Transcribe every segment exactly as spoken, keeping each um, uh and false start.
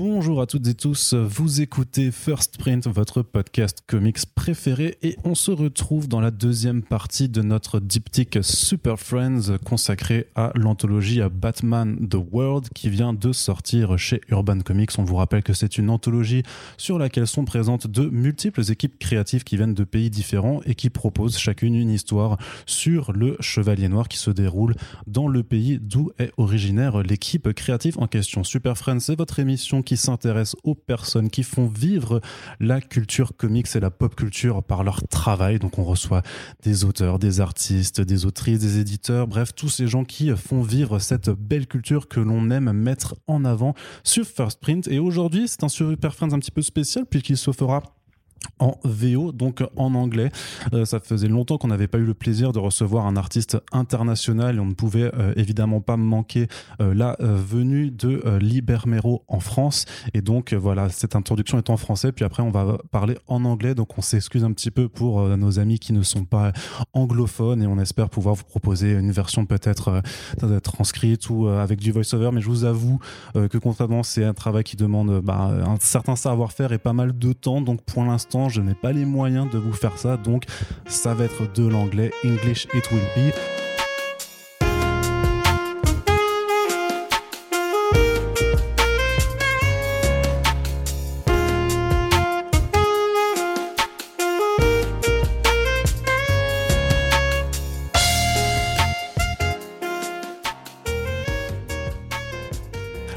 Bonjour à toutes et tous, vous écoutez First Print, votre podcast comics préféré, et on se retrouve dans la deuxième partie de notre diptyque Super Friends consacré à l'anthologie Batman The World qui vient de sortir chez Urban Comics. On vous rappelle que c'est une anthologie sur laquelle sont présentes de multiples équipes créatives qui viennent de pays différents et qui proposent chacune une histoire sur le Chevalier Noir qui se déroule dans le pays d'où est originaire l'équipe créative en question. Super Friends, c'est votre émission qui s'intéressent aux personnes qui font vivre la culture comics et la pop culture par leur travail. Donc on reçoit des auteurs, des artistes, des autrices, des éditeurs, bref, tous ces gens qui font vivre cette belle culture que l'on aime mettre en avant sur First Print. Et aujourd'hui, c'est un Super Friends un petit peu spécial puisqu'il se fera en V O, donc en anglais. Euh, ça faisait longtemps qu'on n'avait pas eu le plaisir de recevoir un artiste international et on ne pouvait euh, évidemment pas manquer euh, la euh, venue de euh, Lee Bermejo en France. Et donc euh, voilà, cette introduction est en français, puis après on va parler en anglais, donc on s'excuse un petit peu pour euh, nos amis qui ne sont pas anglophones et on espère pouvoir vous proposer une version peut-être euh, transcrite ou euh, avec du voice-over, mais je vous avoue euh, que contrairement, c'est un travail qui demande bah, un certain savoir-faire et pas mal de temps, donc pour l'instant je n'ai pas les moyens de vous faire ça, donc ça va être de l'anglais. English it will be.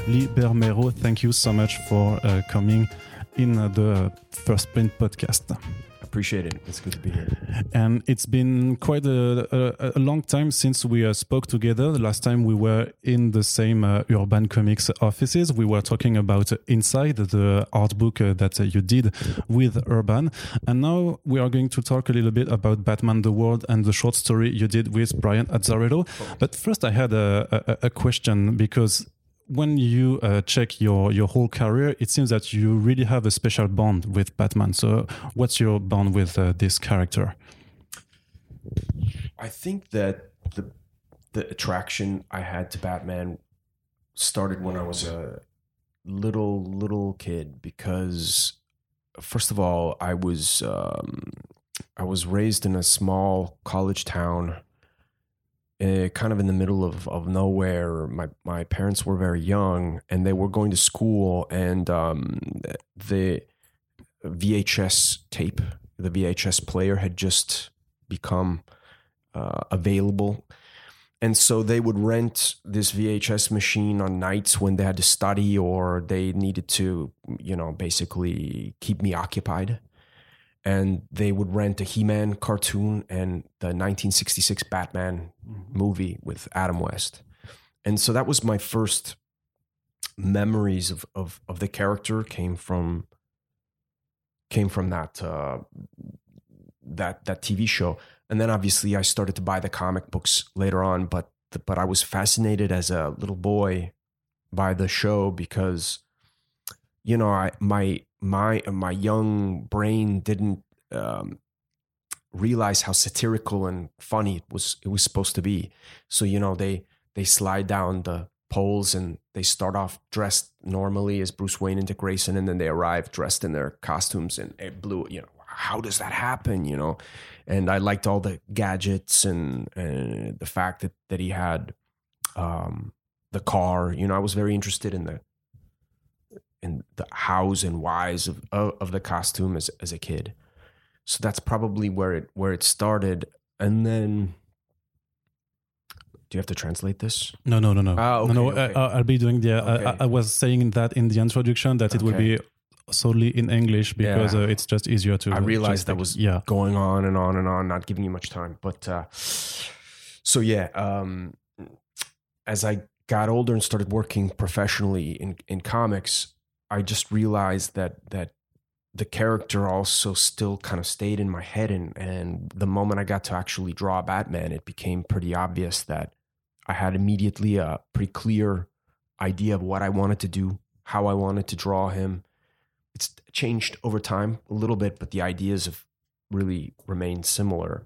Lee Bermejo, thank you so much for uh, coming in the First Print podcast. Appreciate it. It's good to be here. And it's been quite a, a, a long time since we uh, spoke together. The last time we were in the same uh, Urban Comics offices, we were talking about uh, Inside, the art book uh, that uh, you did with Urban. And now we are going to talk a little bit about Batman The World and the short story you did with Brian Azzarello. Oh. But first I had a, a, a question, because when you uh, check your, your whole career, it seems that you really have a special bond with Batman. So what's your bond with uh, this character? I think that the the attraction I had to Batman started when I was a little, little kid, because first of all, I was, um, I was raised in a small college town, Uh, kind of in the middle of, of nowhere. My my parents were very young and they were going to school, and um, the V H S tape, the V H S player had just become uh, available. And so they would rent this V H S machine on nights when they had to study or they needed to, you know, basically keep me occupied. And they would rent a He-Man cartoon and the nineteen sixty-six Batman movie with Adam West. And so that was my first memories of of, of the character came from came from that uh, that that T V show. And then obviously I started to buy the comic books later on, but the, but I was fascinated as a little boy by the show because, you know, I my my my young brain didn't um, realize how satirical and funny it was it was supposed to be. So, you know, they they slide down the poles and they start off dressed normally as Bruce Wayne and Dick Grayson, and then they arrive dressed in their costumes and it blew, you know, how does that happen, you know? And I liked all the gadgets and, and the fact that, that he had um, the car. You know, I was very interested in the and the hows and whys of, of, of the costume as, as a kid. So that's probably where it where it started. And then, do you have to translate this? No, no, no, no. Ah, okay, no, no okay. I, I'll be doing the, okay. I, I was saying that in the introduction that it okay. will be solely in English because yeah. uh, it's just easier to... I realized that was yeah. going on and on and on, not giving you much time. But uh, so yeah, um, as I got older and started working professionally in, in comics, I just realized that that the character also still kind of stayed in my head, and and the moment I got to actually draw Batman, it became pretty obvious that I had immediately a pretty clear idea of what I wanted to do, how I wanted to draw him. It's changed over time a little bit, but the ideas have really remained similar.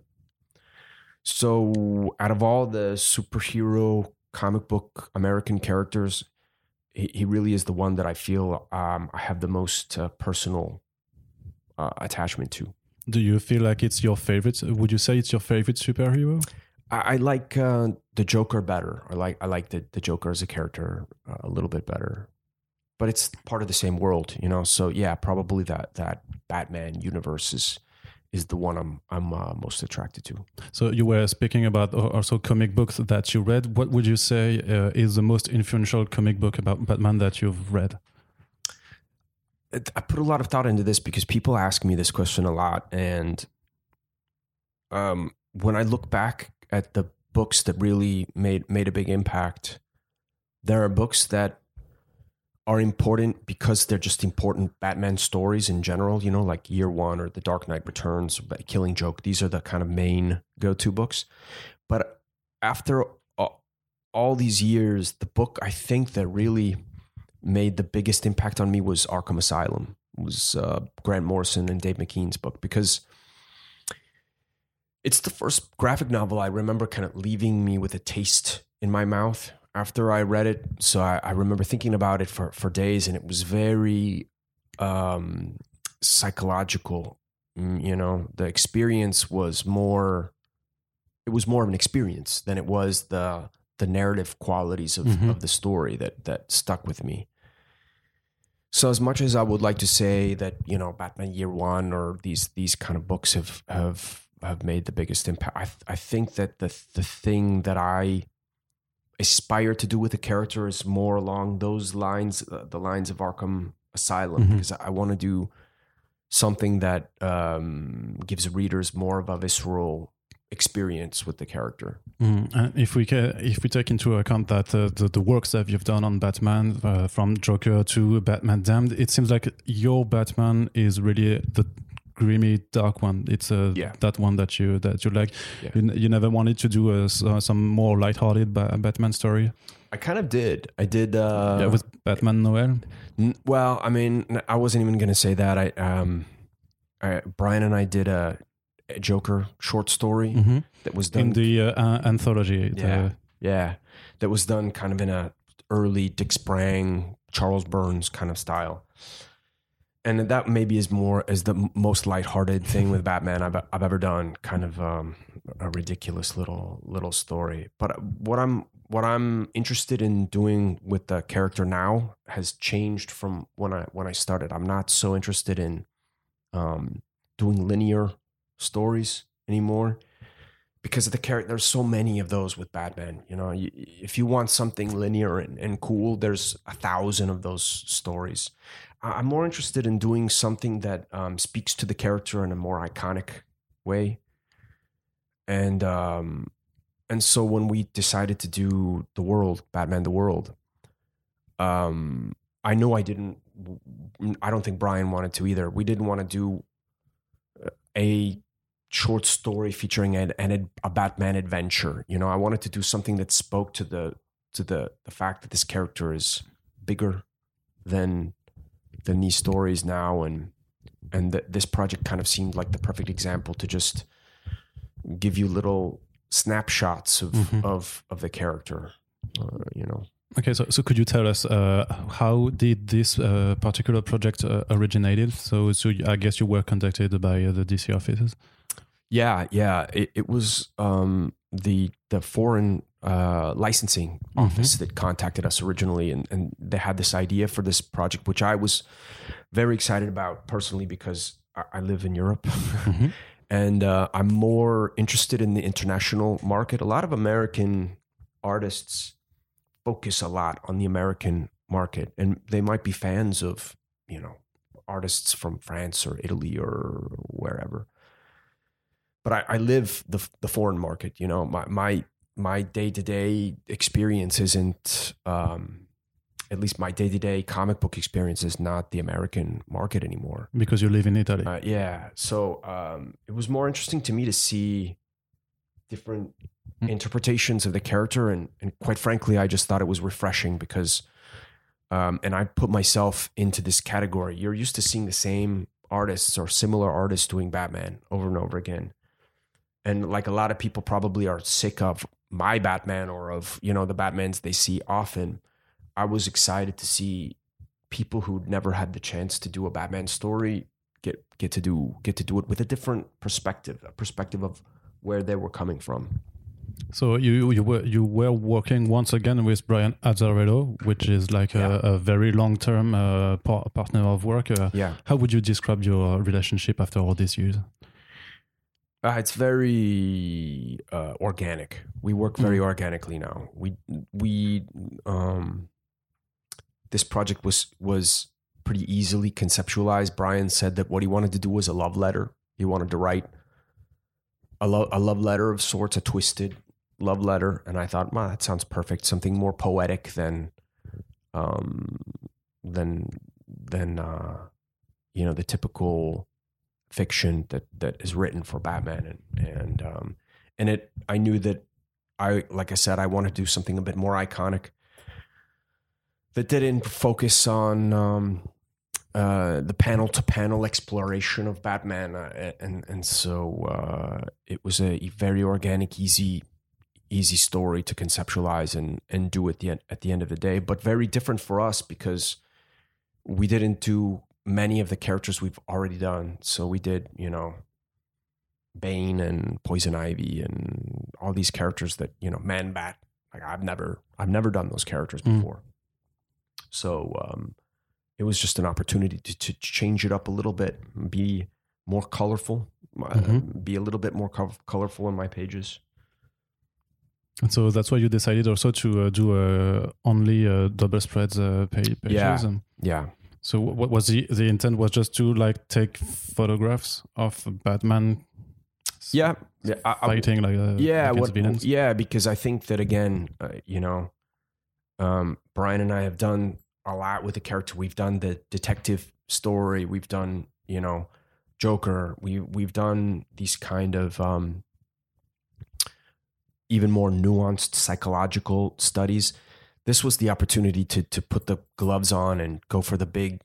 So out of all the superhero comic book American characters, he, he really is the one that I feel um, I have the most uh, personal uh, attachment to. Do you feel like it's your favorite? Would you say it's your favorite superhero? I, I like uh, the Joker better. I like I like the, the Joker as a character uh, a little bit better. But it's part of the same world, you know. So yeah, probably that that Batman universe is is the one I'm I'm uh, most attracted to. So you were speaking about also comic books that you read. What would you say uh, is the most influential comic book about Batman that you've read? I put a lot of thought into this because people ask me this question a lot, and um, when I look back at the books that really made made a big impact, there are books that are important because they're just important Batman stories in general, you know, like Year One or The Dark Knight Returns, Killing Joke. These are the kind of main go-to books. But after all these years, the book I think that really made the biggest impact on me was Arkham Asylum. It was uh, Grant Morrison and Dave McKean's book, because it's the first graphic novel I remember kind of leaving me with a taste in my mouth after I read it. So I, I remember thinking about it for, for days, and it was very um, psychological. You know, the experience was more, it was more of an experience than it was the the narrative qualities of, mm-hmm. of the story that that stuck with me. So as much as I would like to say that, you know, Batman Year One or these these kind of books have have, have made the biggest impact, I th- I think that the the thing that I aspire to do with the character is more along those lines, uh, the lines of Arkham Asylum, mm-hmm. because I want to do something that um, gives readers more of a visceral experience with the character. Mm. And if we can, if we take into account that uh, the, the works that you've done on Batman, uh, from Joker to Batman Damned, it seems like your Batman is really the grimy, dark one. It's uh, yeah. that one that you that you like. Yeah. You, you never wanted to do a, some more lighthearted ba- Batman story? I kind of did. I did. Uh, yeah, with Batman Noel? N- well, I mean, I wasn't even going to say that. I, um, I Brian and I did a, a Joker short story mm-hmm. that was done... in the uh, uh, anthology. Yeah, the... yeah. That was done kind of in a early Dick Sprang, Charles Burns kind of style. And that maybe is more is the most lighthearted thing with Batman I've I've ever done. Kind of um, a ridiculous little little story. But what I'm what I'm interested in doing with the character now has changed from when I when I started. I'm not so interested in um, doing linear stories anymore, because of the character. There's so many of those with Batman. You know, you, if you want something linear and, and cool, there's a thousand of those stories. I'm more interested in doing something that um, speaks to the character in a more iconic way. And um, and so when we decided to do The World, Batman The World, um, I know I didn't, I don't think Brian wanted to either. We didn't want to do a short story featuring an, an, a Batman adventure. You know, I wanted to do something that spoke to the to the, the fact that this character is bigger than... than these stories now, and and th- this project kind of seemed like the perfect example to just give you little snapshots of mm-hmm. of, of the character, uh, you know. Okay, so so could you tell us uh, how did this uh, particular project uh, originated? So so I guess you were contacted by uh, the D C offices. Yeah, yeah, it, it was um, the the foreign uh, licensing office mm-hmm. that contacted us originally, and, and they had this idea for this project, which I was very excited about personally because I, I live in Europe, mm-hmm. and uh, I'm more interested in the international market. A lot of American artists focus a lot on the American market, and they might be fans of, you know, artists from France or Italy or wherever. But I, I live the the foreign market, you know. My my my day to day experience isn't, um, at least my day to day comic book experience is not the American market anymore. Because you live in Italy, uh, yeah. So um, it was more interesting to me to see different mm. interpretations of the character, and and quite frankly, I just thought it was refreshing because, um, and I put myself into this category. You're used to seeing the same artists or similar artists doing Batman over and over again. And like a lot of people probably are sick of my Batman or of, you know, the Batmans they see often. I was excited to see people who'd never had the chance to do a Batman story get get to do get to do it with a different perspective, a perspective of where they were coming from. So you you were you were working once again with Brian Azzarello, which is like yeah. a, a very long term uh, par- partner of work. Uh, yeah. How would you describe your relationship after all these years? Uh, it's very uh, organic. We work very mm. organically now. We we um, this project was was pretty easily conceptualized. Brian said that what he wanted to do was a love letter. He wanted to write a love a love letter of sorts, a twisted love letter, and I thought, wow, that sounds perfect. Something more poetic than um than than uh, you know, the typical fiction that, that is written for Batman, and and um, and it. I knew that I, like I said, I wanted to do something a bit more iconic that didn't focus on um, uh, the panel to panel exploration of Batman, uh, and and so uh, it was a very organic, easy easy story to conceptualize and and do at the end, at the end of the day, but very different for us because we didn't do many of the characters we've already done. So we did, you know, Bane and Poison Ivy and all these characters that, you know, Man Bat. Like I've never, I've never done those characters before. Mm. So um, it was just an opportunity to, to change it up a little bit, be more colorful, mm-hmm. uh, be a little bit more co- colorful in my pages. And so that's why you decided also to uh, do uh, only uh, double spreads uh, pages. Yeah. Yeah. So what was the, the intent was just to like take photographs of Batman yeah, yeah I, fighting I, like a, yeah, against what, villains? Yeah, because I think that again, uh, you know, um, Brian and I have done a lot with the character. We've done the detective story. We've done, you know, Joker. We, we've done these kind of um, even more nuanced psychological studies. This was the opportunity to to put the gloves on and go for the big,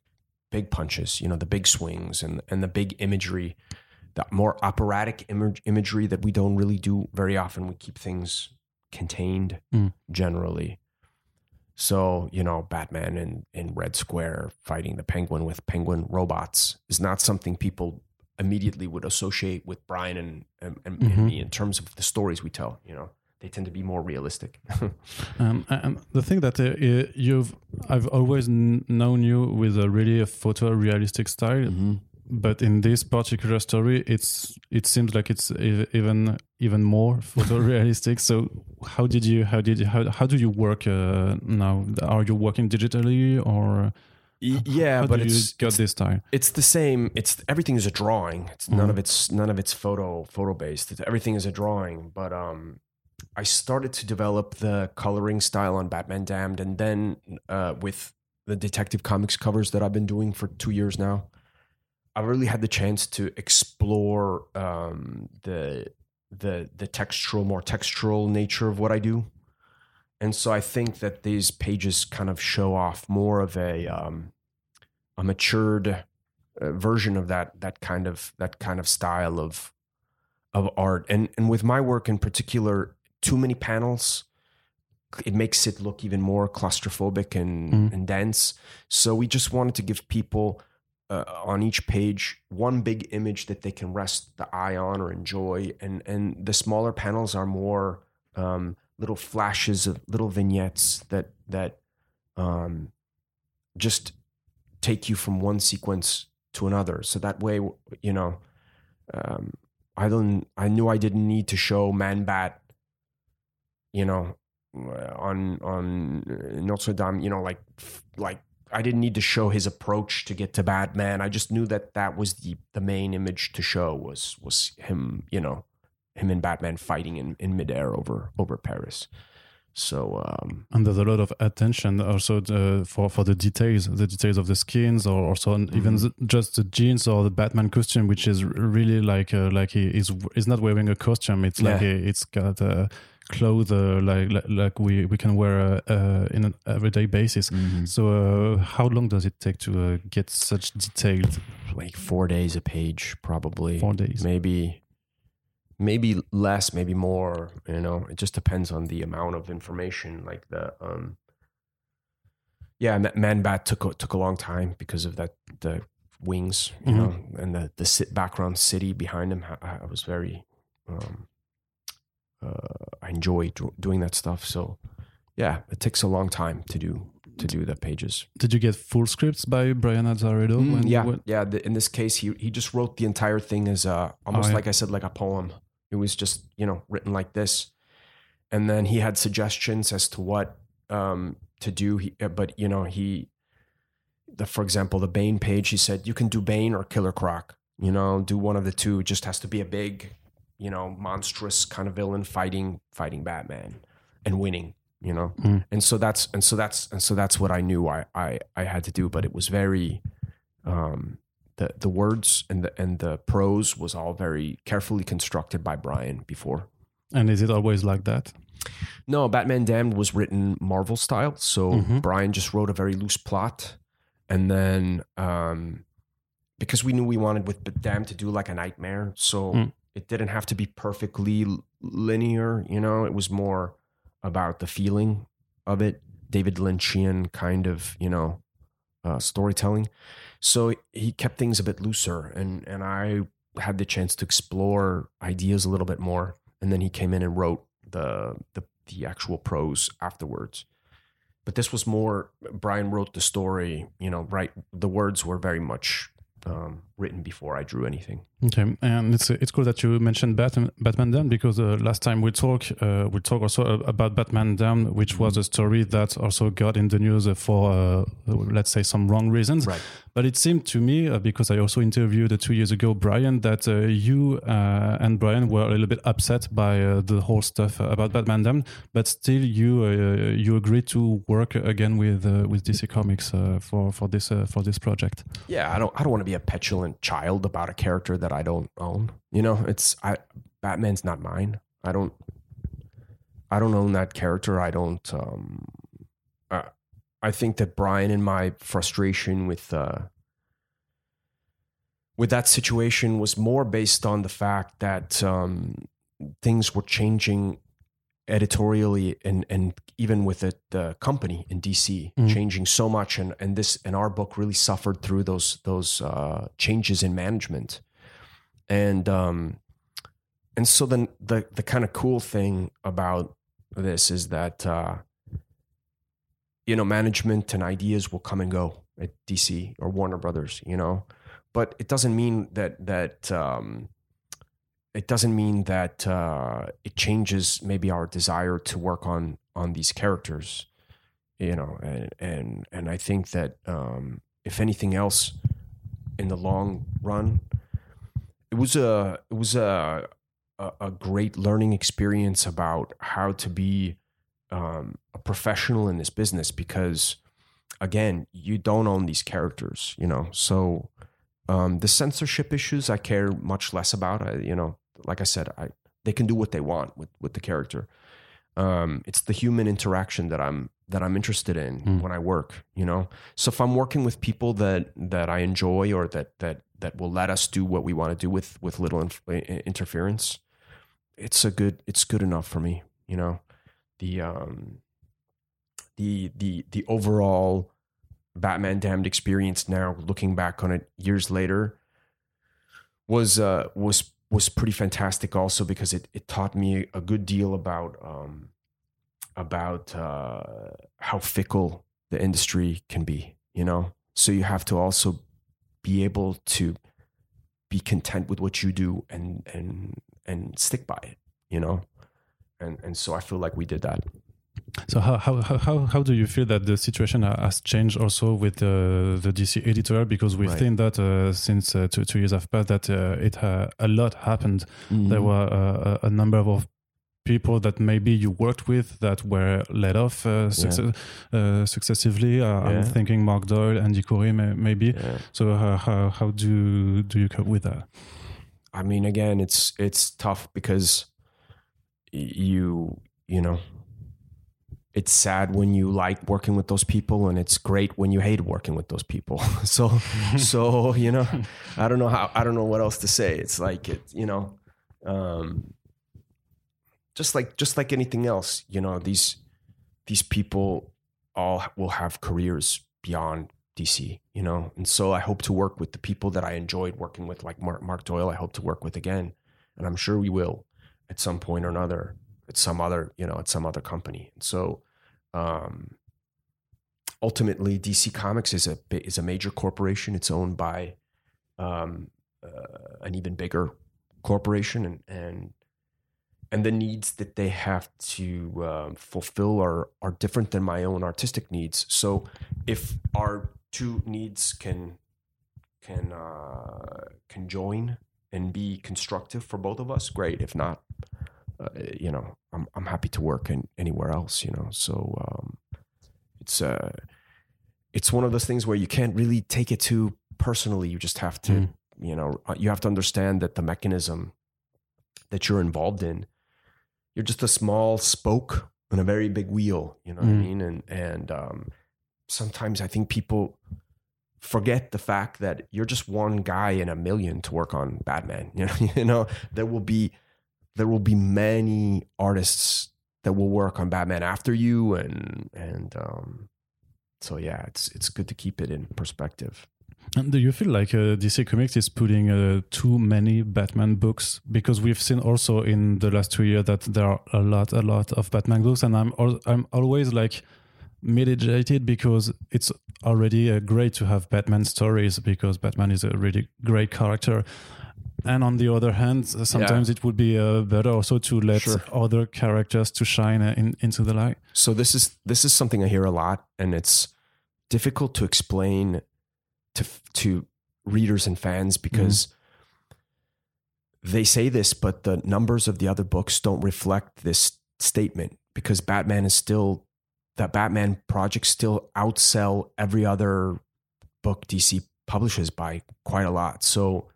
big punches, you know, the big swings and, and the big imagery, the more operatic image, imagery that we don't really do very often. We keep things contained mm. generally. So, you know, Batman in, in Red Square fighting the Penguin with penguin robots is not something people immediately would associate with Brian and, and, and, mm-hmm. and me in terms of the stories we tell, you know. They tend to be more realistic. um, and the thing that uh, you've, I've always n- known you with a really a photorealistic style, mm-hmm. but in this particular story, it's it seems like it's even even more photorealistic. So how did you how did you, how how do you work uh, now? Are you working digitally or? Yeah, how but it's got this time. It's the same. It's everything is a drawing. It's mm-hmm. none of it's none of it's photo photo based. It's, everything is a drawing, but um. I started to develop the coloring style on Batman Damned, and then uh, with the Detective Comics covers that I've been doing for two years now, I really had the chance to explore um, the the the textural, more textural nature of what I do, and so I think that these pages kind of show off more of a um, a matured uh, version of that that kind of that kind of style of of art, and and with my work in particular. Too many panels, it makes it look even more claustrophobic and, mm. and dense. So we just wanted to give people uh, on each page one big image that they can rest the eye on or enjoy. And and the smaller panels are more um, little flashes of little vignettes that that um, just take you from one sequence to another. So that way, you know, um, I don't. I knew I didn't need to show Man-Bat. You know, on on Notre Dame, you know, like like I didn't need to show his approach to get to Batman. I just knew that that was the, the main image to show was was him, you know, him and Batman fighting in, in midair over over Paris. So um, and there's a lot of attention also the, for for the details, the details of the skins, or also mm-hmm. even the, just the jeans or the Batman costume, which is really like uh, like he is is not wearing a costume. It's like yeah. a, it's got. A, clothes uh, like, like like we we can wear uh, uh, in an everyday basis. Mm-hmm. So uh, how long does it take to uh, get such detailed? Like four days a page, probably. Four days, maybe, maybe less, maybe more. You know, it just depends on the amount of information. Like the um, Yeah, and that Man Bat took took a long time because of that the wings, you mm-hmm. know, and the the sit background city behind him. I, I was very, um, uh, I enjoyed doing that stuff. So, yeah, it takes a long time to do to do the pages. Did you get full scripts by Brian Azzarello? Mm, when yeah, yeah. The, in this case, he he just wrote the entire thing as a almost oh, yeah. like I said, like a poem. It was just, you know, written like this, and then he had suggestions as to what um, to do. He, but you know, he, the for example, the Bane page. He said you can do Bane or Killer Croc. You know, do one of the two. It just has to be a big, you know, monstrous kind of villain fighting fighting Batman and winning. You know, mm. and so that's and so that's and so that's what I knew I I, I had to do. But it was very. Um, The, the words and the and the prose was all very carefully constructed by Brian before. And is it always like that? No, Batman Damned was written Marvel style. So mm-hmm. Brian just wrote a very loose plot. And then um, because we knew we wanted with Damned to do like a nightmare. So mm. it didn't have to be perfectly linear. You know, it was more about the feeling of it. David Lynchian kind of, you know, Uh, storytelling. So he kept things a bit looser, and and I had the chance to explore ideas a little bit more, and then he came in and wrote the the, the actual prose afterwards. But this was more, Brian wrote the story, you know, right, the words were very much um, written before I drew anything. Okay, and it's it's cool that you mentioned Batman, Batman Damned, because uh, last time we talked uh, we talked also about Batman Damned, which was a story that also got in the news for uh, let's say some wrong reasons. Right. But it seemed to me, uh, because I also interviewed uh, two years ago Brian, that uh, you uh, and Brian were a little bit upset by uh, the whole stuff about Batman Damned, but still you uh, you agreed to work again with uh, with D C Comics uh, for for this uh, for this project. Yeah, I don't I don't want to be a petulant child about a character that I don't own. You know, it's I Batman's not mine. I don't I don't own that character. I don't. Um, I, I think that Brian and my frustration with uh, with that situation was more based on the fact that um, things were changing editorially and, and even with it, the company in D C mm. changing so much, and, and this and our book really suffered through those those uh, changes in management, and um, and so then the the kind of cool thing about this is that. Uh, You know, management and ideas will come and go at D C or Warner Brothers, you know, but it doesn't mean that that um, it doesn't mean that uh, it changes maybe our desire to work on on these characters, you know, and and, and I think that um, if anything else, in the long run, it was a it was a a, a great learning experience about how to be. Um, a professional in this business, because again, you don't own these characters, you know, so um, the censorship issues I care much less about. I, you know, like I said, I, they can do what they want with, with the character. Um, it's the human interaction that I'm, that I'm interested in mm. when I work, you know? So if I'm working with people that, that I enjoy, or that, that, that will let us do what we want to do with, with little inf- interference, it's a good, it's good enough for me, you know? The um, the the the overall Batman Damned experience now, looking back on it years later, was uh, was was pretty fantastic. Also because it, it taught me a good deal about um, about uh, how fickle the industry can be. You know, so you have to also be able to be content with what you do and and and stick by it. You know. And and so I feel like we did that. So how how how how do you feel that the situation has changed also with uh, the D C editor? Because we've right. seen that uh, since uh, two two years have passed, that uh, it uh, a lot happened. Mm-hmm. There were uh, a number of people that maybe you worked with that were let off uh, success, yeah. uh, successively. Uh, yeah. I'm thinking Mark Doyle, Andy Corey, maybe. Yeah. So uh, how how do do you cope with that? I mean, again, it's it's tough because. You, you know, it's sad when you like working with those people, and it's great when you hate working with those people. So, so, you know, I don't know how, I don't know what else to say. It's like, it, you know, um, just like, just like anything else, you know, these, these people all will have careers beyond D C, you know? And so I hope to work with the people that I enjoyed working with, like Mark, Mark Doyle, I hope to work with again. And I'm sure we will at some point or another, at some other, you know, at some other company. And so um, ultimately D C Comics is a, is a major corporation. It's owned by um, uh, an even bigger corporation, and, and, and the needs that they have to uh, fulfill are, are different than my own artistic needs. So if our two needs can can uh, can join and be constructive for both of us, great. If not, uh, you know, I'm I'm happy to work in anywhere else. You know, so um, it's uh, it's one of those things where you can't really take it too personally. You just have to, mm. you know, you have to understand that the mechanism that you're involved in, you're just a small spoke on a very big wheel, you know mm. what I mean? And and um, sometimes I think people forget the fact that you're just one guy in a million to work on Batman. You know, you know there will be there will be many artists that will work on Batman after you, and and um, so yeah, it's it's good to keep it in perspective. And do you feel like uh, D C Comics is putting uh, too many Batman books? Because we've seen also in the last two years that there are a lot, a lot of Batman books, and I'm al- I'm always like mitigated because it's already uh, great to have Batman stories because Batman is a really great character. And on the other hand, sometimes yeah. it would be uh, better also to let sure. other characters to shine in, into the light. So this is this is something I hear a lot, and it's difficult to explain to to readers and fans because mm. they say this, but the numbers of the other books don't reflect this statement, because Batman is still, that Batman project still outsell every other book D C publishes by quite a lot. So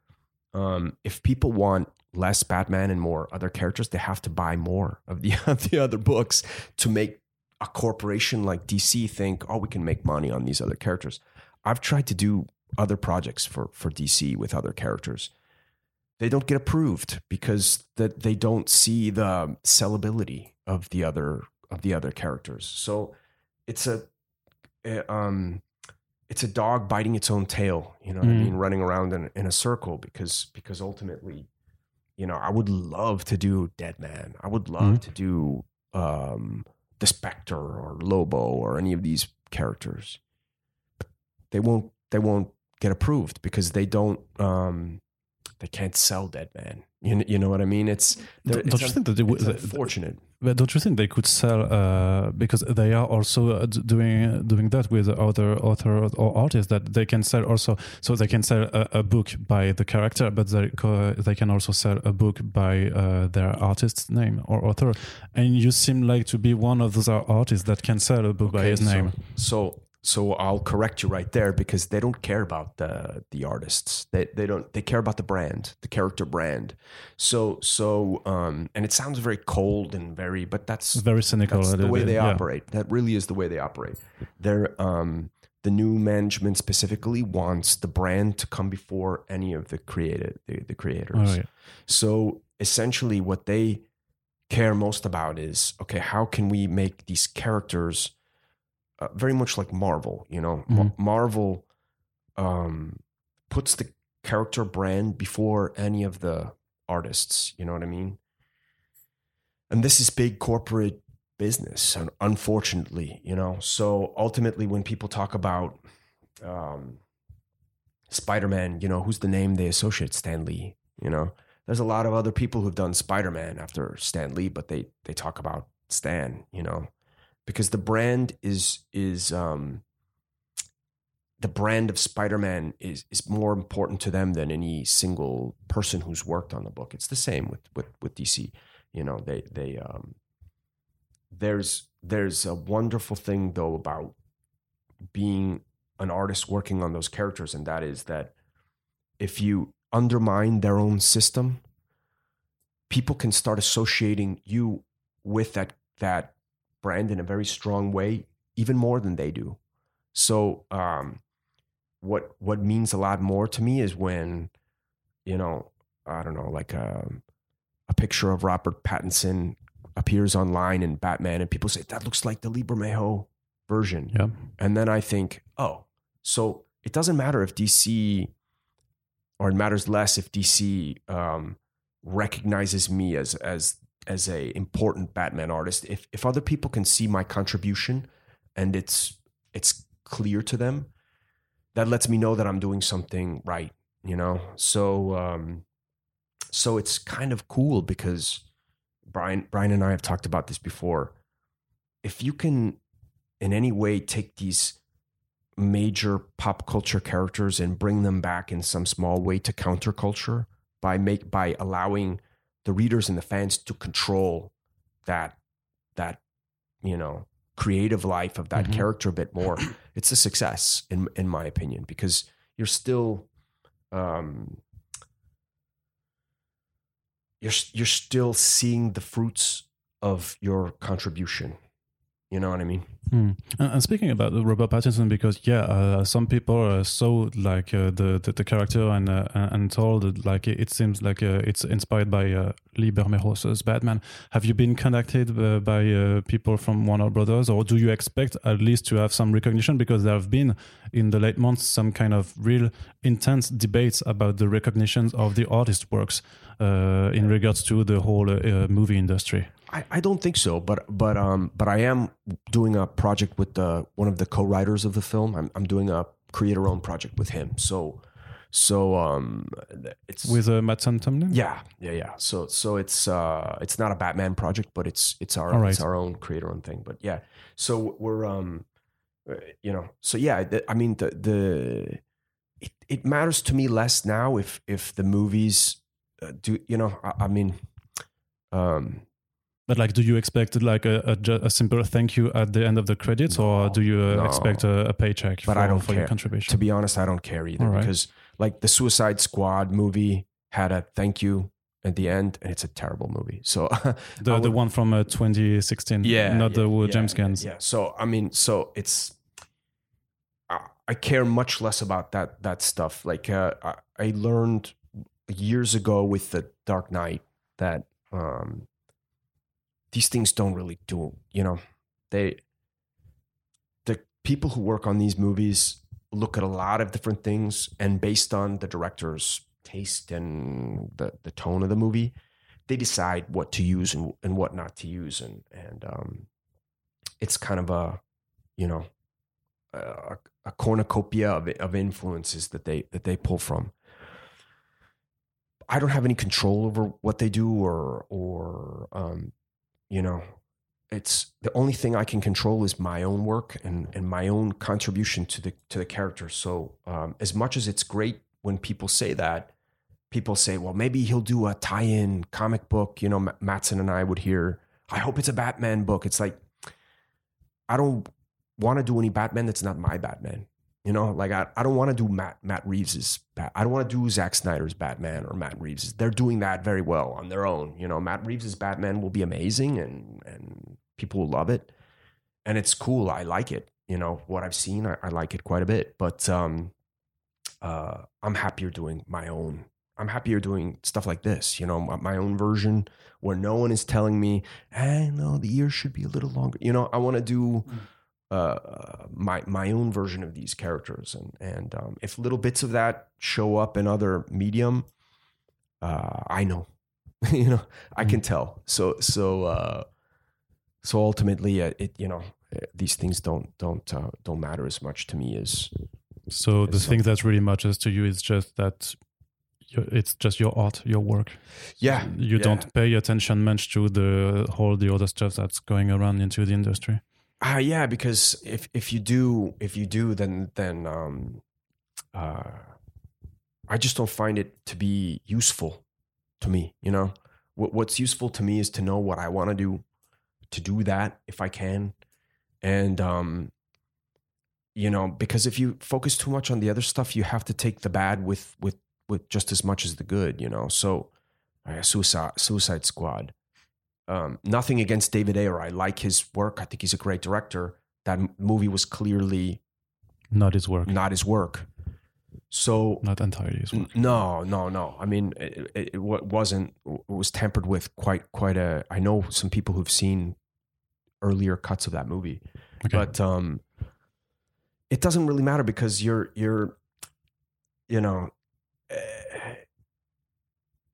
um, if people want less Batman and more other characters, they have to buy more of the, of the other books to make a corporation like D C think, oh, we can make money on these other characters. I've tried to do other projects for, for D C with other characters. They don't get approved because that they don't see the sellability of the other of the other characters. So it's a um, it's a dog biting its own tail, you know what mm. I mean, running around in, in a circle because because ultimately, you know, I would love to do Dead Man. I would love mm. to do um, the Spectre or Lobo or any of these characters. They won't. They won't get approved because they don't. Um, they can't sell Dead Man. You, you know what I mean? It's. Don't it's you un, think that they would? Unfortunate. But don't you think they could sell? Uh, because they are also doing doing that with other authors or artists, that they can sell also. So they can sell a, a book by the character, but they uh, they can also sell a book by uh, their artist's name or author. And you seem like to be one of those artists that can sell a book okay, by his so, name. So. So I'll correct you right there, because they don't care about the the artists. They they don't they care about the brand, the character brand. So so um, and it sounds very cold and very, but that's very cynical. That's the way they yeah. operate. That really is the way they operate. They're um, the new management specifically wants the brand to come before any of the creative the, the creators. Oh, yeah. So essentially, what they care most about is, okay, how can we make these characters Uh, very much like Marvel, you know, mm-hmm. Ma- Marvel um, puts the character brand before any of the artists, you know what I mean? And this is big corporate business, unfortunately, you know? So ultimately, when people talk about um, Spider-Man, you know, who's the name they associate? Stan Lee, you know? There's a lot of other people who've done Spider-Man after Stan Lee, but they they talk about Stan, you know? Because the brand is is um, the brand of Spider-Man is is more important to them than any single person who's worked on the book. It's the same with with, with D C. You know, they they um, there's there's a wonderful thing though about being an artist working on those characters, and that is that if you undermine their own system, people can start associating you with that that. brand in a very strong way, even more than they do. So um, what what means a lot more to me is when, you know, I don't know, like a, a picture of Robert Pattinson appears online in Batman and people say, that looks like the Lee Bermejo version. Yeah. And then I think, oh, so it doesn't matter if D C, or it matters less if D C um, recognizes me as as as a important Batman artist. If if other people can see my contribution and it's it's clear to them, that lets me know that I'm doing something right, you know? So um, so it's kind of cool because Brian Brian and I have talked about this before. If you can in any way take these major pop culture characters and bring them back in some small way to counterculture by make by allowing the readers and the fans to control that that you know creative life of that mm-hmm. character a bit more, it's a success in in my opinion, because you're still um you're you're still seeing the fruits of your contribution. You know what I mean? Hmm. And speaking about Robert Pattinson, because yeah, uh, some people uh, saw like uh, the, the the character and uh, and told like it seems like uh, it's inspired by uh, Lee Bermejo's Batman. Have you been contacted uh, by uh, people from Warner Brothers, or do you expect at least to have some recognition? Because there have been in the late months some kind of real intense debates about the recognitions of the artist works uh, in regards to the whole uh, movie industry. I, I don't think so, but but um but I am doing a project with the one of the co-writers of the film. I'm I'm doing a creator-owned project with him. So so um it's with uh, Matt Tomlin. Yeah, yeah, yeah. So so it's uh it's not a Batman project, but it's it's our right. it's our own creator-owned thing. But yeah, so we're um you know so yeah. The, I mean the the it, it matters to me less now if if the movies uh, do you know I, I mean um. But like, do you expect like a, a, a simple thank you at the end of the credits, no, or do you uh, no. expect a, a paycheck but for, I don't for care. your contribution? To be honest, I don't care either, right. Because like the Suicide Squad movie had a thank you at the end, and it's a terrible movie. So the would, the one from uh, twenty sixteen, yeah, not yeah, the uh, James yeah, Gunn's. Yeah. So I mean, so it's I, I care much less about that that stuff. Like uh, I, I learned years ago with The Dark Knight that. Um, These things don't really do, you know, they, the people who work on these movies look at a lot of different things, and based on the director's taste and the, the tone of the movie, they decide what to use and, and what not to use. And, and um, it's kind of a, you know, a, a cornucopia of, of influences that they, that they pull from. I don't have any control over what they do or, or, um, you know, it's the only thing I can control is my own work and, and my own contribution to the to the character. So um, as much as it's great when people say that, people say, well, maybe he'll do a tie-in comic book. You know, M- Mattson and I would hear, I hope it's a Batman book. It's like, I don't want to do any Batman that's not my Batman. You know, like I, I don't want to do Matt Matt Reeves's Bat. I don't want to do Zack Snyder's Batman or Matt Reeves'. They're doing that very well on their own. You know, Matt Reeves's Batman will be amazing and and people will love it. And it's cool. I like it. You know, what I've seen, I, I like it quite a bit. But um, uh, I'm happier doing my own. I'm happier doing stuff like this. You know, my, my own version where no one is telling me, hey, no, the year should be a little longer. You know, I want to do... Mm. Uh, my my own version of these characters, and and um, if little bits of that show up in other medium, uh, I know, you know, I can tell. So so uh, so ultimately, uh, it you know, these things don't don't uh, don't matter as much to me as. So as the something. thing that really matters to you is just that. It's just your art, your work. Yeah, you yeah. don't pay attention much to the all the other stuff that's going around into the industry. Ah, uh, yeah, because if, if you do, if you do, then then um, uh, I just don't find it to be useful to me. You know, what what's useful to me is to know what I want to do, to do that if I can, and um, you know, because if you focus too much on the other stuff, you have to take the bad with with, with just as much as the good. You know, so uh, Suicide Suicide Squad. Um, nothing against David Ayer. I like his work. I think he's a great director. That m- movie was clearly not his work. Not his work. So not entirely his work. N- no, no, no. I mean, it, it, it wasn't. It was tampered with quite, quite a. I know some people who've seen earlier cuts of that movie, Okay. But um, it doesn't really matter because you're you're, you know, uh,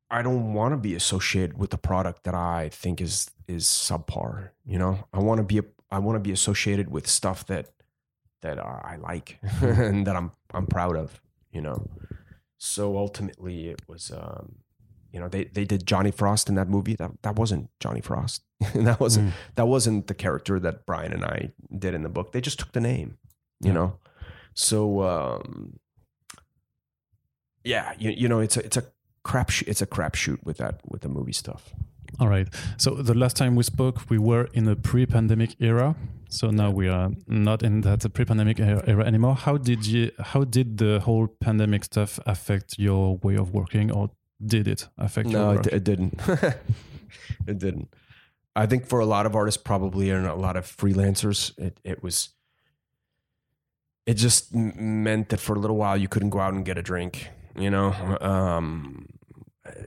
I don't want to be associated with a product that I think is is subpar. You know, I want to be a, I want to be associated with stuff that that I like and that I'm I'm proud of. You know, so ultimately it was. Um, You know, they, they did Johnny Frost in that movie. That that wasn't Johnny Frost. that wasn't mm. that wasn't the character that Brian and I did in the book. They just took the name, you yeah. know. So um, yeah, you you know, it's a it's a crap sh- it's a crapshoot with that with the movie stuff. All right. So the last time we spoke, we were in a pre-pandemic era. So now we are not in that pre-pandemic era anymore. How did you? How did the whole pandemic stuff affect your way of working or? Did it affect you? No, it, it didn't. it didn't. I think for a lot of artists, probably, and a lot of freelancers, it, it was. It just meant that for a little while you couldn't go out and get a drink. You know, um,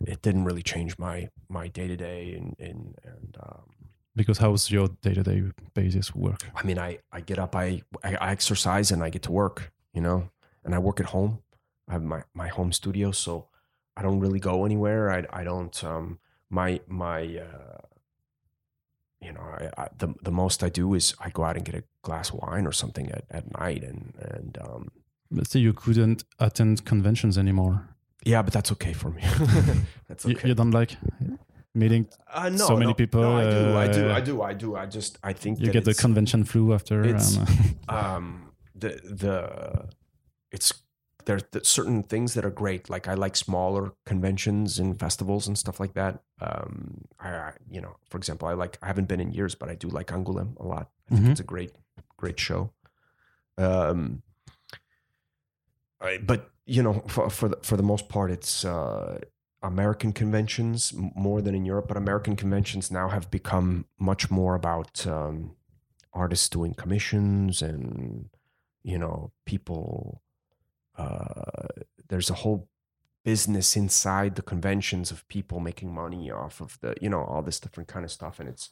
it didn't really change my my day to day and and. and um, because how's your day to day basis work? I mean, I, I get up, I, I I exercise, and I get to work. You know, and I work at home. I have my my home studio, so. I don't really go anywhere. I I don't um my my uh, you know I, I the the most I do is I go out and get a glass of wine or something at, at night and and um. Let's say you couldn't attend conventions anymore. Yeah, but that's okay for me. That's okay. You, you don't like meeting uh, no, so many no, people. No, I do. Uh, I do. I do. I do. I just I think you that get the convention flu after. It's, um, um the the it's. There's certain things that are great. Like I like smaller conventions and festivals and stuff like that. Um, I, I, you know, for example, I like, I haven't been in years, but I do like Angoulême a lot. I think mm-hmm. it's a great, great show. Um, I, but you know, for, for the, for the most part, it's, uh, American conventions more than in Europe, but American conventions now have become much more about, um, artists doing commissions and, you know, people, Uh, there's a whole business inside the conventions of people making money off of the, you know, all this different kind of stuff. And it's,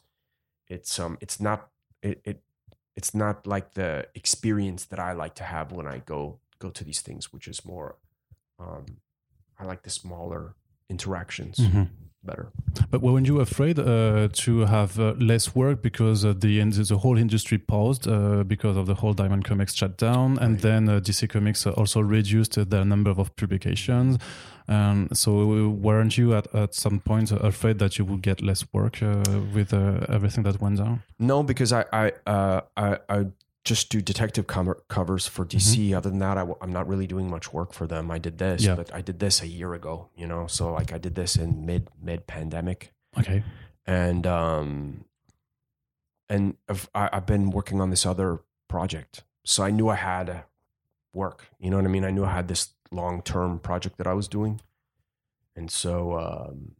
it's, um, it's not, it, it, it's not like the experience that I like to have when I go, go to these things, which is more, um, I like the smaller interactions mm-hmm. better. But weren't you afraid uh, to have uh, less work because uh, the the whole industry paused uh, because of the whole Diamond Comics shutdown, and right. then uh, D C Comics also reduced the number of publications. Um, so weren't you at, at some point afraid that you would get less work uh, with uh, everything that went down? No, because I I uh, I, I just do detective com- covers for D C. Mm-hmm. Other than that, I w- I'm not really doing much work for them. I did this, yeah. but I did this a year ago, you know? So like I did this in mid, mid pandemic. Okay. And, um, and I've, I, I've been working on this other project. So I knew I had work, you know what I mean? I knew I had this long-term project that I was doing. And so, um,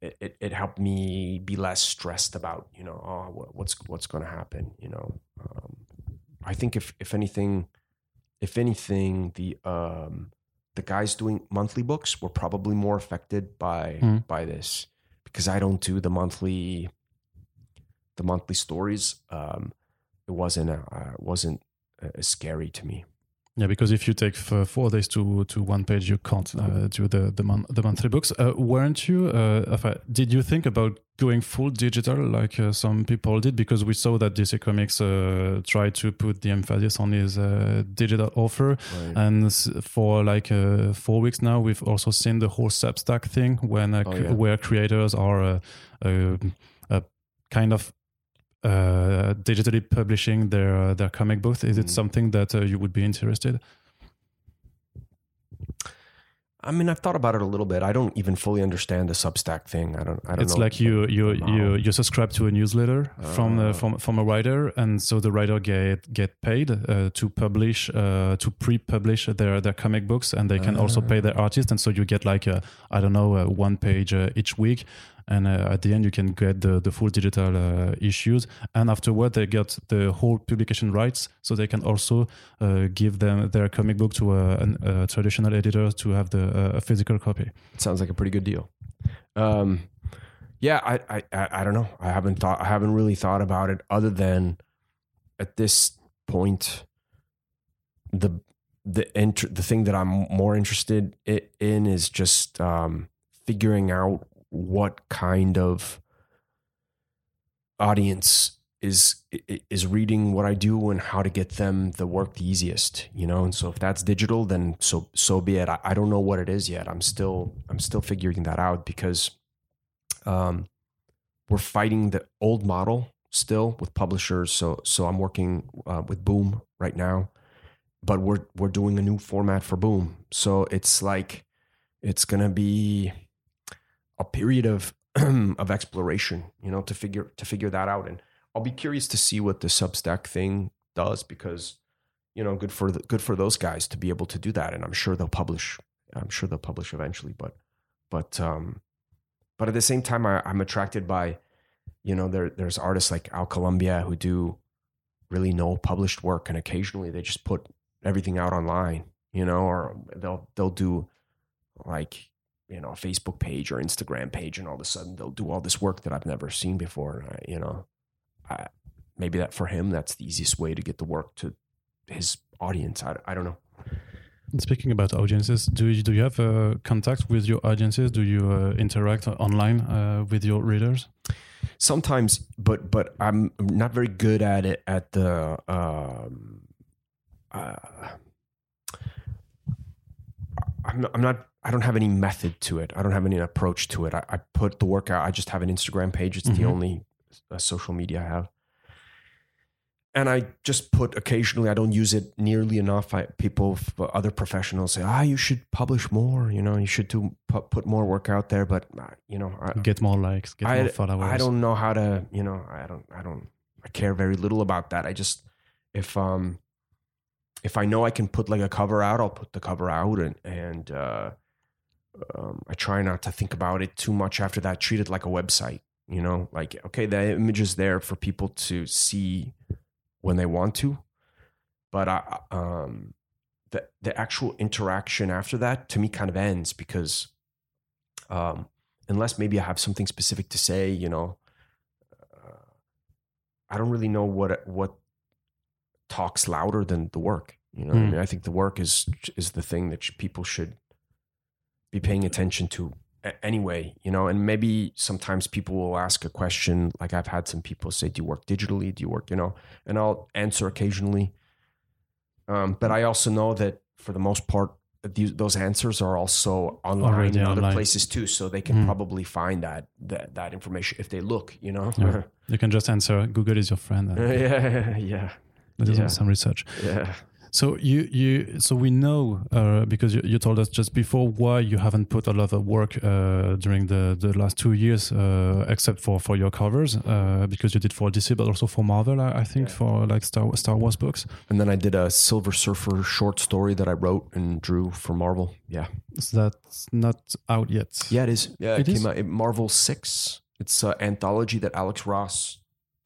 it, it, it helped me be less stressed about, you know, oh, what's, what's going to happen, you know? Um, I think if, if anything, if anything, the um, the guys doing monthly books were probably more affected by mm. by this because I don't do the monthly the monthly stories. Um, it wasn't a, uh, wasn't uh, scary to me. Yeah, because if you take for four days to, to one page, you can't uh, do the the, mon- the monthly books. Uh, weren't you? Uh, did you think about going full digital like uh, some people did? Because we saw that D C Comics uh, tried to put the emphasis on his uh, digital offer. Right. And for like uh, four weeks now, we've also seen the whole Substack thing when uh, oh, yeah. where creators are uh, uh, uh, kind of Uh, digitally publishing their uh, their comic books. Is it something that uh, you would be interested? I mean, I've thought about it a little bit. I don't even fully understand the Substack thing. I don't. I don't. It's know like you you no. you you subscribe to a newsletter uh, from the, from from a writer, and so the writer get get paid uh, to publish uh, to pre-publish their their comic books, and they can uh, also pay their artist, and so you get like a, I don't know a one page uh, each week. And uh, at the end, you can get the, the full digital uh, issues. And afterward, they got the whole publication rights, so they can also uh, give them their comic book to a, an, a traditional editor to have the uh, a physical copy. It sounds like a pretty good deal. Um, yeah, I, I I I don't know. I haven't thought. I haven't really thought about it, other than at this point, the the int- the thing that I'm more interested in is just um, figuring out what kind of audience is is reading what I do and how to get them the work the easiest, you know. And so if that's digital, then so so be it. I, I don't know what it is yet. I'm still I'm still figuring that out because um, we're fighting the old model still with publishers. So so I'm working uh, with Boom right now, but we're we're doing a new format for Boom. So it's like it's gonna be a period of of exploration, you know, to figure to figure that out. And I'll be curious to see what the Substack thing does because, you know, good for the, good for those guys to be able to do that. And I'm sure they'll publish. I'm sure they'll publish eventually. But, but, um, but at the same time, I, I'm attracted by, you know, there there's artists like Al Columbia who do really no published work, and occasionally they just put everything out online, you know, or they'll they'll do like, you know, a Facebook page or Instagram page, and all of a sudden they'll do all this work that I've never seen before, and I, you know. I, maybe that for him, that's the easiest way to get the work to his audience. I, I don't know. And speaking about audiences, do you, do you have uh, contact with your audiences? Do you uh, interact online uh, with your readers? Sometimes, but but I'm not very good at it. At the um, uh, I'm, I'm not. I don't have any method to it. I don't have any approach to it. I, I put the work out. I just have an Instagram page. It's mm-hmm. the only. Uh, social media I have, and I just put occasionally. I don't use it nearly enough. I, people, other professionals say, "Ah, you should publish more. You know, you should do put, put more work out there." But uh, you know, I, get more likes, get I, more followers. I don't know how to. You know, I don't. I don't. I care very little about that. I just if um if I know I can put like a cover out, I'll put the cover out, and and uh, um, I try not to think about it too much after that. Treat it like a website. You know, like, okay, the image is there for people to see when they want to. But I, um, the the actual interaction after that, to me, kind of ends because um, unless maybe I have something specific to say, you know, uh, I don't really know what what talks louder than the work. You know, mm. I mean, I think the work is is the thing that sh- people should be paying attention to. Anyway, you know, and maybe sometimes people will ask a question. Like I've had some people say, do you work digitally? Do you work, you know, and I'll answer occasionally. Um, but I also know that for the most part, these, those answers are also online Already in other online. places too. So they can mm. probably find that, that, that information if they look, you know, yeah. You can just answer. Google is your friend. Uh, yeah. Yeah. That is yeah. some research. Yeah. So you, you so we know uh, because you, you told us just before why you haven't put a lot of work uh, during the, the last two years, uh, except for, for your covers, uh, because you did for D C, but also for Marvel, I, I think, yeah. for like Star Star Wars books. And then I did a Silver Surfer short story that I wrote and drew for Marvel. Yeah, so that's not out yet. Yeah, it is. Yeah, it, it is? Came out. It, Marvel Six. It's an anthology that Alex Ross.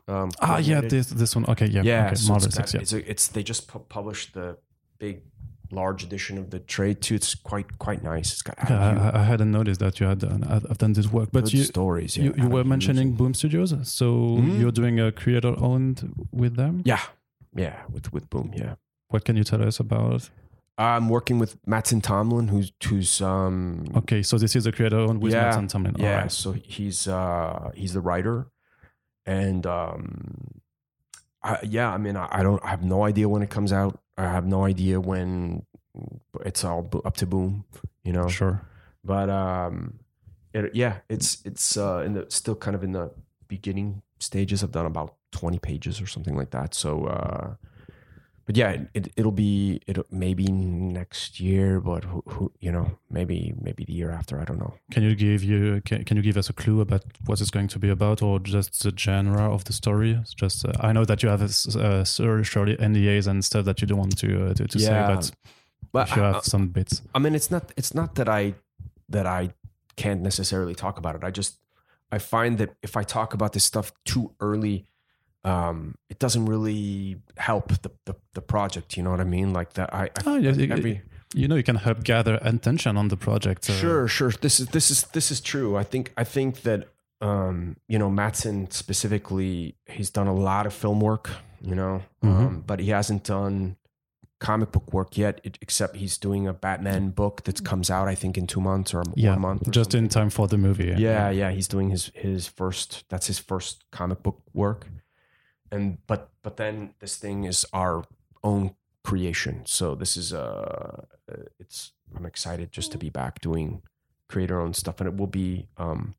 Um, ah, yeah, this this one. Okay, yeah. Yeah, okay. So Marvel it's, Six, yeah. It's, it's, they just pu- published the big, large edition of the trade, too. It's quite quite nice. It's got Adam yeah, I, I hadn't noticed that you had done, I've done this work. But Good you, stories, yeah. You, you were mentioning Boom Studios, so mm-hmm. you're doing a creator-owned with them? Yeah, yeah, with, with Boom, yeah. What can you tell us about? I'm working with Matt Tomlin, who's... who's um, okay, so this is a creator-owned with yeah, Matt Tomlin. All yeah, right. So he's uh, he's the writer. And, um, I, yeah, I mean, I, I don't, I have no idea when it comes out. I have no idea when it's all up to Boom, you know? Sure. But, um, it, yeah, it's, it's, uh, in the, still kind of in the beginning stages. I've done about twenty pages or something like that. So, uh, but yeah, it, it, it'll be, it'll maybe next year, but who, who, you know, maybe, maybe the year after, I don't know. Can you give you, can, can you give us a clue about what it's going to be about or just the genre of the story? It's just, uh, I know that you have, uh, surely N D As and stuff that you don't want to, uh, to, to yeah. say, but, but if you have I, some bits. I mean, it's not, it's not that I, that I can't necessarily talk about it. I just, I find that if I talk about this stuff too early, Um, it doesn't really help the, the, the project, you know what I mean? Like that, I, I oh, yes, every, you know, you can help gather attention on the project. Uh. Sure, sure. This is this is this is true. I think I think that um, you know, Mattson specifically, he's done a lot of film work, you know, mm-hmm. um, but he hasn't done comic book work yet, it, except he's doing a Batman book that comes out, I think, in two months or yeah, one month. Or just something. In time for the movie. Yeah. yeah, yeah. He's doing his his first, that's his first comic book work. And but but then this thing is our own creation. So this is, uh, it's, I'm excited just to be back doing creator-owned stuff. And it will be um,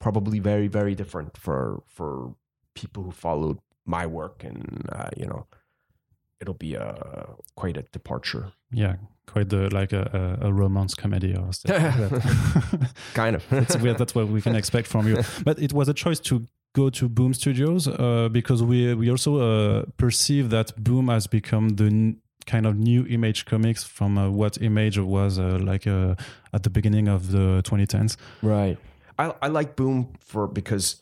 probably very, very different for for people who followed my work and, uh, you know, it'll be a quite a departure. Yeah, quite the like a, a romance comedy or something like that. Kind of. It's weird. That's what we can expect from you. But it was a choice to go to Boom Studios uh, because we we also uh, perceive that Boom has become the n- kind of new Image Comics from uh, what Image was uh, like uh, at the beginning of the twenty tens. Right. I I like Boom for because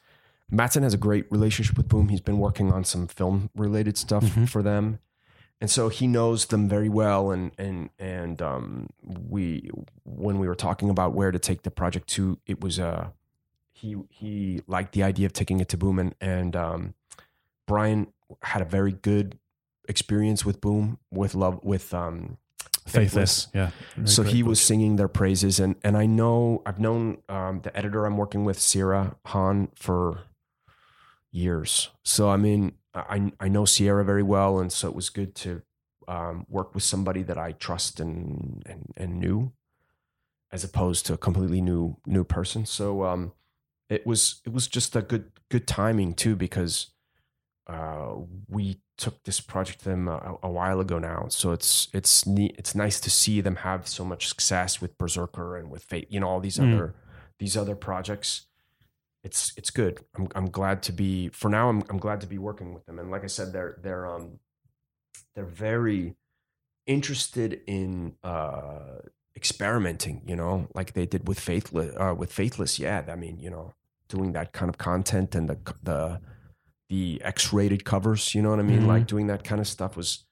Madsen has a great relationship with Boom. He's been working on some film related stuff mm-hmm. for them. And so he knows them very well, and and and um, we when we were talking about where to take the project to, it was uh, he he liked the idea of taking it to Boom, and and um, Brian had a very good experience with Boom with love with um, Faithless, yeah. Very so he book. was singing their praises, and and I know I've known um, the editor I'm working with, Sierra Hahn, for years. So I mean. I I know Sierra very well, and so it was good to um, work with somebody that I trust and, and and knew, as opposed to a completely new new person. So um, it was it was just a good good timing too, because uh, we took this project to them a, a while ago now. So it's it's neat, it's nice to see them have so much success with Berserker and with Fate, you know, all these mm. other these other projects. It's it's good. I'm I'm glad to be for now. I'm I'm glad to be working with them. And like I said, they're they're um they're very interested in uh, experimenting. You know, like they did with Faithless. Uh, with Faithless, yeah. I mean, you know, doing that kind of content and the the the X-rated covers. You know what I mean? Mm-hmm. Like doing that kind of stuff was,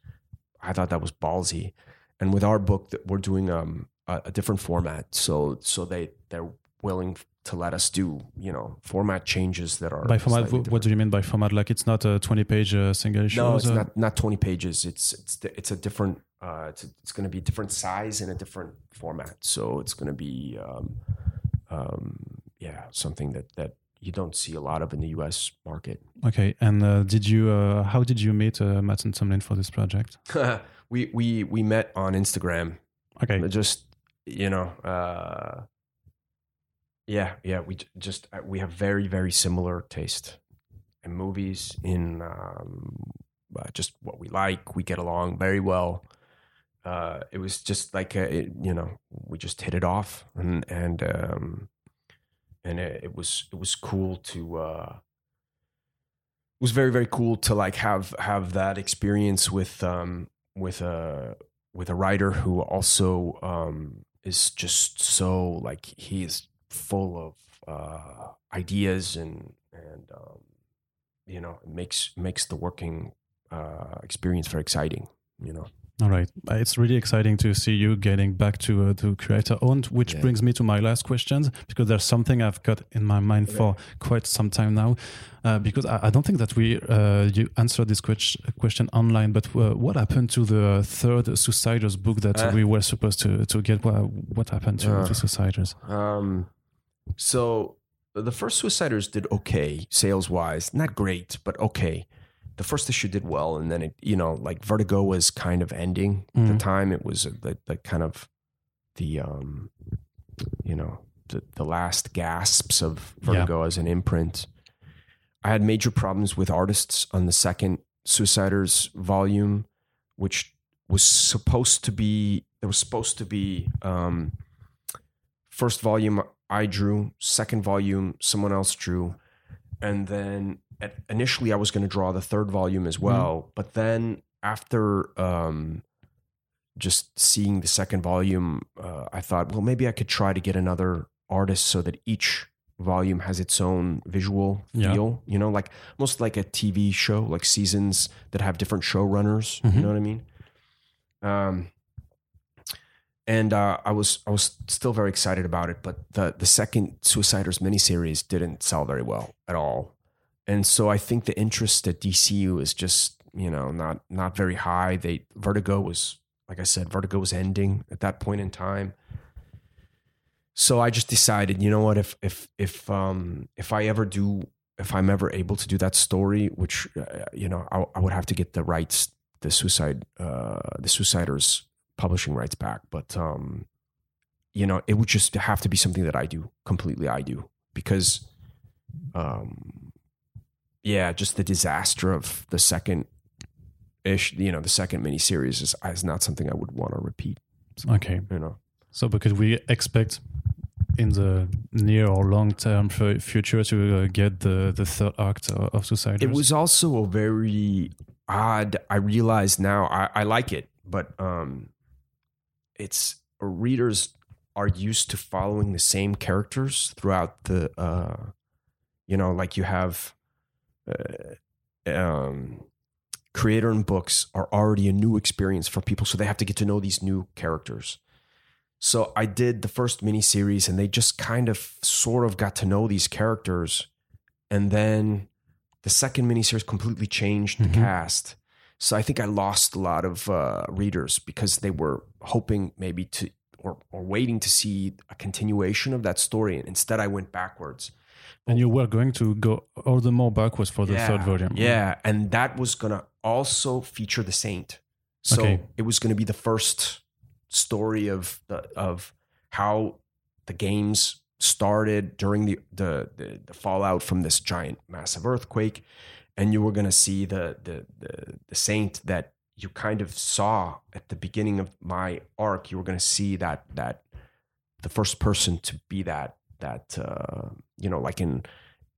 I thought that was ballsy. And with our book, that we're doing um a, a different format. So so they they're willing to let us do, you know, format changes that are by format. W- what do you mean by format? Like it's not a twenty page uh, single issue? No, it's or? not not twenty pages. It's it's it's a different. Uh, it's a, it's going to be a different size and a different format. So it's going to be, um, um, yeah, something that that you don't see a lot of in the U S market. Okay, and uh, did you? Uh, how did you meet uh, Matt and Tomlin for this project? we we we met on Instagram. Okay, just you know. Uh, Yeah, yeah, we just we have very, very similar taste in movies, in um, uh, just what we like. We get along very well. Uh, it was just like a, it, you know, we just hit it off, and and um, and it, it was it was cool to. Uh, it was very, very cool to like have have that experience with um, with a with a writer who also um, is just so like he is. Full of uh, ideas and and um, you know it makes makes the working uh, experience very exciting. You know, all right, it's really exciting to see you getting back to uh, to creator owned, which yeah. brings me to my last questions because there's something I've got in my mind okay. for quite some time now. Uh, because I, I don't think that we uh, you answered this question online, but uh, what happened to the third Suiciders book that uh, we were supposed to to get? What, what happened to, uh, to Suiciders? Um, So the first Suiciders did okay sales-wise, not great, but okay. The first issue did well, and then it, you know, like Vertigo was kind of ending mm. at the time. It was the, the kind of the, um, you know, the, the last gasps of Vertigo yeah. as an imprint. I had major problems with artists on the second Suiciders volume, which was supposed to be there was supposed to be um, first volume. I drew, second volume, someone else drew. And then at, initially I was going to draw the third volume as well. Mm-hmm. But then after um, just seeing the second volume, uh, I thought, well, maybe I could try to get another artist so that each volume has its own visual yeah. feel, you know, like almost like a T V show, like seasons that have different showrunners, mm-hmm. you know what I mean? Um. And uh, I was I was still very excited about it, but the, the second Suiciders miniseries didn't sell very well at all. And so I think the interest at D C U is just you know, not not very high. They Vertigo was, like I said, Vertigo was ending at that point in time. So I just decided, you know what, if if if um if I ever do, if I'm ever able to do that story, which uh, you know, I, I would have to get the rights, the suicide, uh, the Suiciders publishing rights back. But um, you know, it would just have to be something that I do completely. I do because, um, yeah, just the disaster of the second ish, you know, the second miniseries is is not something I would want to repeat. So, okay, you know. So, because we expect in the near or long-term future to uh, get the, the third act of Suiciders. It was also a very odd, I realize now, I, I like it, but um, it's readers are used to following the same characters throughout the, uh, you know, like you have uh, um, creator and books are already a new experience for people, so they have to get to know these new characters. So I did the first miniseries and they just kind of sort of got to know these characters. And then the second miniseries completely changed the mm-hmm. cast. So I think I lost a lot of uh, readers because they were hoping maybe to, or, or waiting to see a continuation of that story. And instead I went backwards. And you were going to go all the more backwards for the yeah, third volume. Yeah. And that was going to also feature the Saint. So okay. It was going to be the first story of the, of how the games started during the, the the the fallout from this giant massive earthquake, and you were going to see the, the the the Saint that you kind of saw at the beginning of my arc. You were going to see that that the first person to be that that uh, you know, like in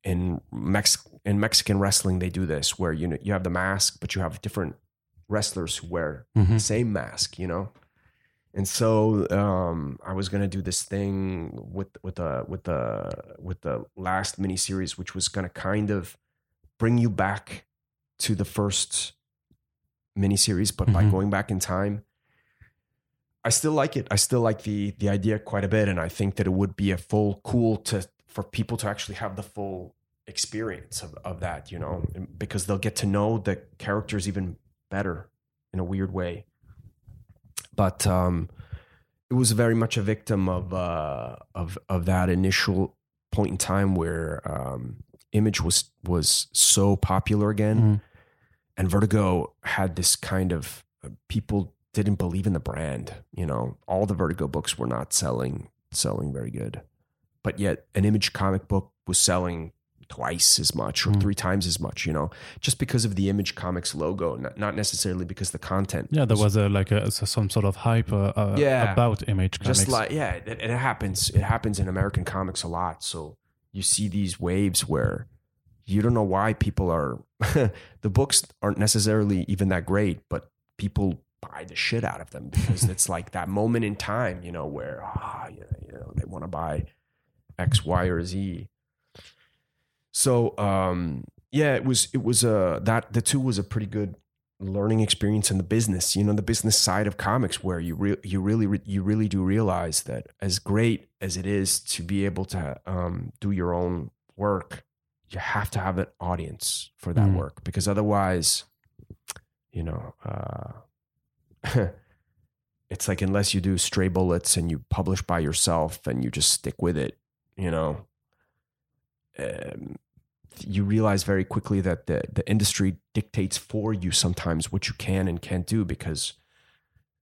in Mex in Mexican wrestling they do this where you know you have the mask but you have different wrestlers who wear mm-hmm. the same mask, you know. And so um, I was gonna do this thing with with the with the with the last miniseries, which was gonna kind of bring you back to the first miniseries, but mm-hmm. by going back in time. I still like it. I still like the the idea quite a bit, and I think that it would be a full cool to for people to actually have the full experience of, of that, you know, because they'll get to know the characters even better in a weird way. But um, it was very much a victim of uh, of of that initial point in time where um, Image was was so popular again, mm-hmm. and Vertigo had this kind of uh, people didn't believe in the brand. You know, all the Vertigo books were not selling selling very good, but yet an Image comic book was selling twice as much or mm. three times as much, you know, just because of the Image Comics logo, not, not necessarily because the content. Yeah, there was a, like a, some sort of hype uh, yeah. about Image Comics. Just like, yeah, it, it happens. It happens in American comics a lot. So you see these waves where you don't know why people are, the books aren't necessarily even that great, but people buy the shit out of them because it's like that moment in time, you know, where, ah, you know, you know they want to buy X, Y, or Z. So, um, yeah, it was, it was, uh, that the two was a pretty good learning experience in the business, you know, the business side of comics where you re- you really, re- you really do realize that as great as it is to be able to, um, do your own work, you have to have an audience for that mm. work because otherwise, you know, uh, it's like, unless you do stray bullets and you publish by yourself and you just stick with it, you know, um, you realize very quickly that the, the industry dictates for you sometimes what you can and can't do because,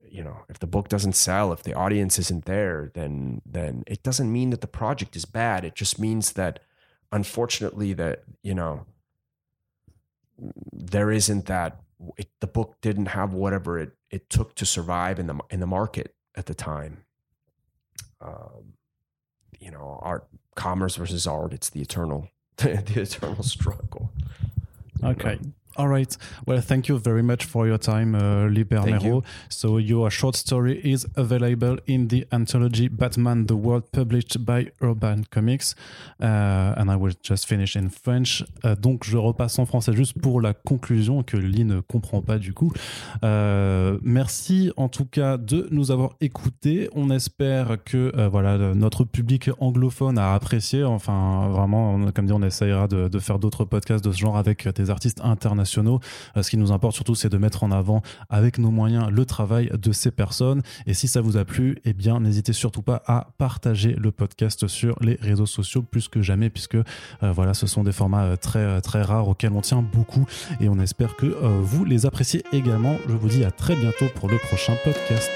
you know, if the book doesn't sell, if the audience isn't there, then then it doesn't mean that the project is bad. It just means that, unfortunately, that, you know, there isn't that, it, the book didn't have whatever it, it took to survive in the in the market at the time. Um, you know, art, commerce versus art, it's the eternal the eternal struggle. Okay. Know? All right. Well, thank you very much for your time, uh, Lee Bermejo. So your short story is available in the anthology Batman The World, published by Urban Comics. Uh, and I will just finish in French. Uh, donc, je repasse en français juste pour la conclusion que Lee ne comprend pas du coup. Euh, merci en tout cas de nous avoir écoutés. On espère que euh, voilà, notre public anglophone a apprécié. Enfin, vraiment, on, comme dit, on essaiera de, de faire d'autres podcasts de ce genre avec des artistes internationaux. internationaux. Euh, ce qui nous importe surtout, c'est de mettre en avant avec nos moyens le travail de ces personnes. Et si ça vous a plu, eh bien, n'hésitez surtout pas à partager le podcast sur les réseaux sociaux plus que jamais, puisque euh, voilà, ce sont des formats très, très rares auxquels on tient beaucoup et on espère que euh, vous les appréciez également. Je vous dis à très bientôt pour le prochain podcast.